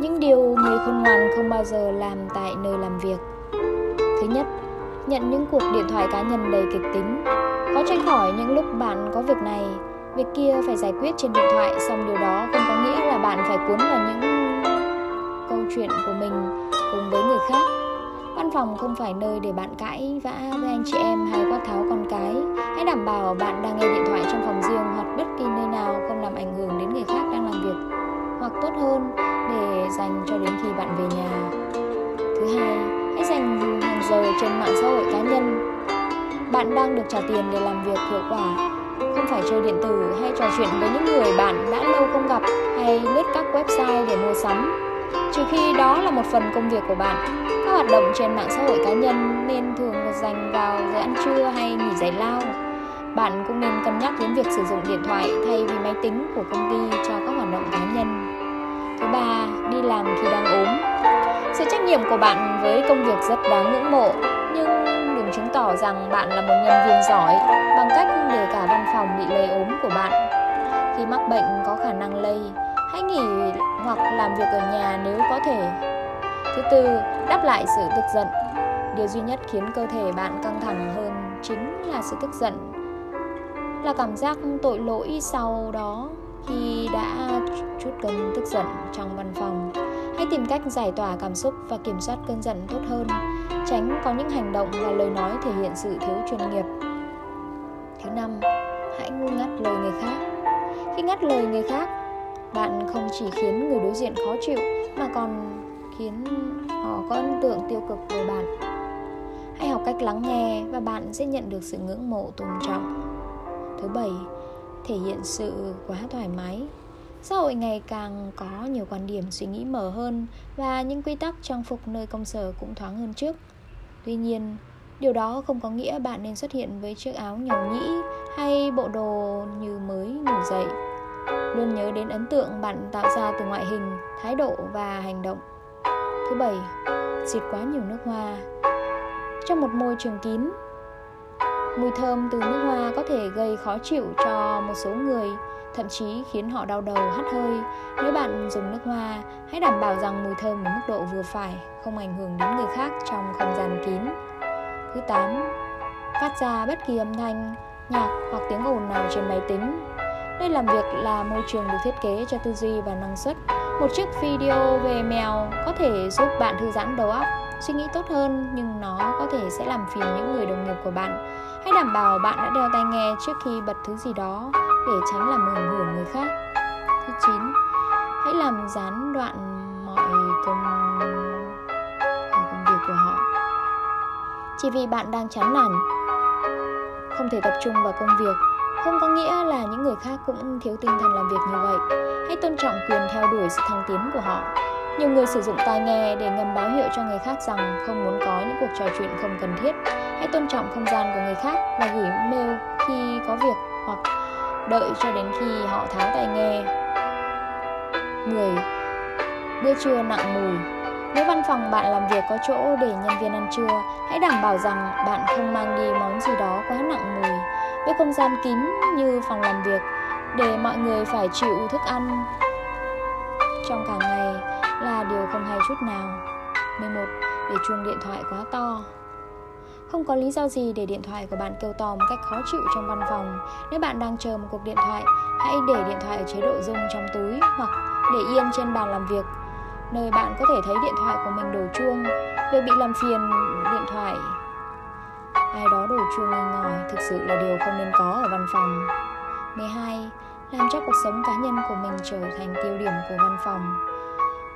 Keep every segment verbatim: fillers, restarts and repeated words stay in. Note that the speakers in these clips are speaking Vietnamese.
Những điều người khôn ngoan không bao giờ làm tại nơi làm việc. Thứ nhất, nhận những cuộc điện thoại cá nhân đầy kịch tính. Khó tránh khỏi những lúc bạn có việc này, việc kia phải giải quyết trên điện thoại, song điều đó không có nghĩa là bạn phải cuốn vào những câu chuyện của mình cùng với người khác. Văn phòng không phải nơi để bạn cãi vã với anh chị em hay quát tháo con cái. Hãy đảm bảo bạn đang nghe điện thoại trong phòng riêng hoặc bất kỳ nơi nào không làm ảnh hưởng đến người khác đang làm việc, hoặc tốt hơn để dành cho đến khi bạn về nhà. Thứ hai, hãy dành hàng giờ trên mạng xã hội cá nhân. Bạn đang được trả tiền để làm việc hiệu quả, không phải chơi điện tử hay trò chuyện với những người bạn đã lâu không gặp hay lướt các website để mua sắm. Trừ khi đó là một phần công việc của bạn, các hoạt động trên mạng xã hội cá nhân nên thường được dành vào giờ ăn trưa hay nghỉ giải lao. Bạn cũng nên cân nhắc đến việc sử dụng điện thoại thay vì máy tính của công ty cho các hoạt động cá nhân. Thứ ba, đi làm khi đang ốm. Sự trách nhiệm của bạn với công việc rất đáng ngưỡng mộ, nhưng đừng chứng tỏ rằng bạn là một nhân viên giỏi bằng cách để cả văn phòng bị lây ốm của bạn. Khi mắc bệnh có khả năng lây, hãy nghỉ hoặc làm việc ở nhà nếu có thể. Thứ tư, đáp lại sự tức giận. Điều duy nhất khiến cơ thể bạn căng thẳng hơn chính là sự tức giận, là cảm giác tội lỗi sau đó khi đã chút cơn tức giận trong văn phòng. Hãy tìm cách giải tỏa cảm xúc và kiểm soát cơn giận tốt hơn, tránh có những hành động và lời nói thể hiện sự thiếu chuyên nghiệp. Thứ năm, hãy ngưng ngắt lời người khác. Khi ngắt lời người khác, bạn không chỉ khiến người đối diện khó chịu mà còn khiến họ có ấn tượng tiêu cực về bạn. Hãy học cách lắng nghe và bạn sẽ nhận được sự ngưỡng mộ tôn trọng. Thứ bảy, thể hiện sự quá thoải mái. Xã hội ngày càng có nhiều quan điểm suy nghĩ mở hơn và những quy tắc trang phục nơi công sở cũng thoáng hơn trước. Tuy nhiên, điều đó không có nghĩa bạn nên xuất hiện với chiếc áo nhầu nhĩ hay bộ đồ như mới ngủ dậy. Luôn nhớ đến ấn tượng bạn tạo ra từ ngoại hình, thái độ và hành động. Thứ bảy, xịt quá nhiều nước hoa. Trong một môi trường kín, mùi thơm từ nước hoa có thể gây khó chịu cho một số người, thậm chí khiến họ đau đầu hắt hơi. Nếu bạn dùng nước hoa, hãy đảm bảo rằng mùi thơm ở mức độ vừa phải, không ảnh hưởng đến người khác trong không gian kín. Thứ tám, phát ra bất kỳ âm thanh, nhạc hoặc tiếng ồn nào trên máy tính. Nơi làm việc là môi trường được thiết kế cho tư duy và năng suất. Một chiếc video về mèo có thể giúp bạn thư giãn đầu óc, suy nghĩ tốt hơn, nhưng nó có thể sẽ làm phiền những người đồng nghiệp của bạn. Hãy đảm bảo bạn đã đeo tai nghe trước khi bật thứ gì đó để tránh làm ảnh hưởng người khác. Thứ chín, hãy làm gián đoạn mọi công... công việc của họ. Chỉ vì bạn đang chán nản, không thể tập trung vào công việc, không có nghĩa là những người khác cũng thiếu tinh thần làm việc như vậy. Hãy tôn trọng quyền theo đuổi sự thăng tiến của họ. Nhiều người sử dụng tai nghe để ngầm báo hiệu cho người khác rằng không muốn có những cuộc trò chuyện không cần thiết. Hãy tôn trọng không gian của người khác và gửi mail khi có việc hoặc đợi cho đến khi họ tháo tai nghe. mười. Bữa trưa nặng mùi. Nếu văn phòng bạn làm việc có chỗ để nhân viên ăn trưa, hãy đảm bảo rằng bạn không mang đi món gì đó quá nặng mùi. Với không gian kín như phòng làm việc, để mọi người phải chịu thức ăn trong cả ngày là điều không hay chút nào. mười một. Để chuông điện thoại quá to. Không có lý do gì để điện thoại của bạn kêu to một cách khó chịu trong văn phòng. Nếu bạn đang chờ một cuộc điện thoại, hãy để điện thoại ở chế độ rung trong túi hoặc để yên trên bàn làm việc, nơi bạn có thể thấy điện thoại của mình đổ chuông. Việc bị làm phiền điện thoại ai đó đổ chuông nghe ngòi thực sự là điều không nên có ở văn phòng. mười hai. Làm cho cuộc sống cá nhân của mình trở thành tiêu điểm của văn phòng.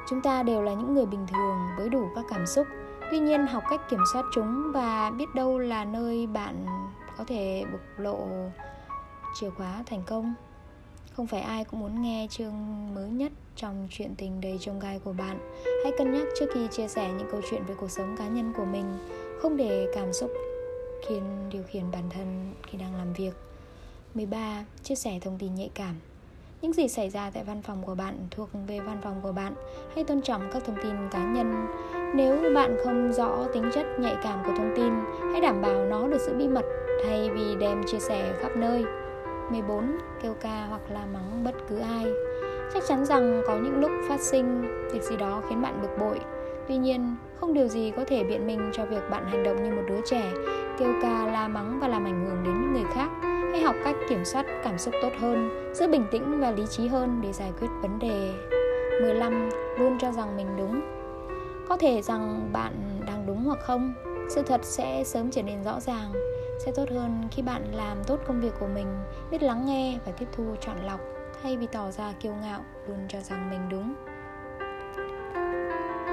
Chúng ta đều là những người bình thường với đủ các cảm xúc. Tuy nhiên, học cách kiểm soát chúng và biết đâu là nơi bạn có thể bộc lộ chìa khóa thành công. Không phải ai cũng muốn nghe chương mới nhất trong chuyện tình đầy chông gai của bạn. Hãy cân nhắc trước khi chia sẻ những câu chuyện về cuộc sống cá nhân của mình. Không để cảm xúc khiến điều khiển bản thân khi đang làm việc. mười ba. Chia sẻ thông tin nhạy cảm. Những gì xảy ra tại văn phòng của bạn thuộc về văn phòng của bạn. Hãy tôn trọng các thông tin cá nhân. Nếu bạn không rõ tính chất nhạy cảm của thông tin, hãy đảm bảo nó được giữ bí mật thay vì đem chia sẻ khắp nơi. mười bốn. Kêu ca hoặc la mắng bất cứ ai. Chắc chắn rằng có những lúc phát sinh việc gì đó khiến bạn bực bội. Tuy nhiên, không điều gì có thể biện minh cho việc bạn hành động như một đứa trẻ, kêu ca, la mắng và làm ảnh hưởng đến những người khác. Hãy học cách kiểm soát cảm xúc tốt hơn, giữ bình tĩnh và lý trí hơn để giải quyết vấn đề. mười lăm. Luôn cho rằng mình đúng. Có thể rằng bạn đang đúng hoặc không, sự thật sẽ sớm trở nên rõ ràng. Sẽ tốt hơn khi bạn làm tốt công việc của mình, biết lắng nghe và tiếp thu chọn lọc, thay vì tỏ ra kiêu ngạo, luôn cho rằng mình đúng.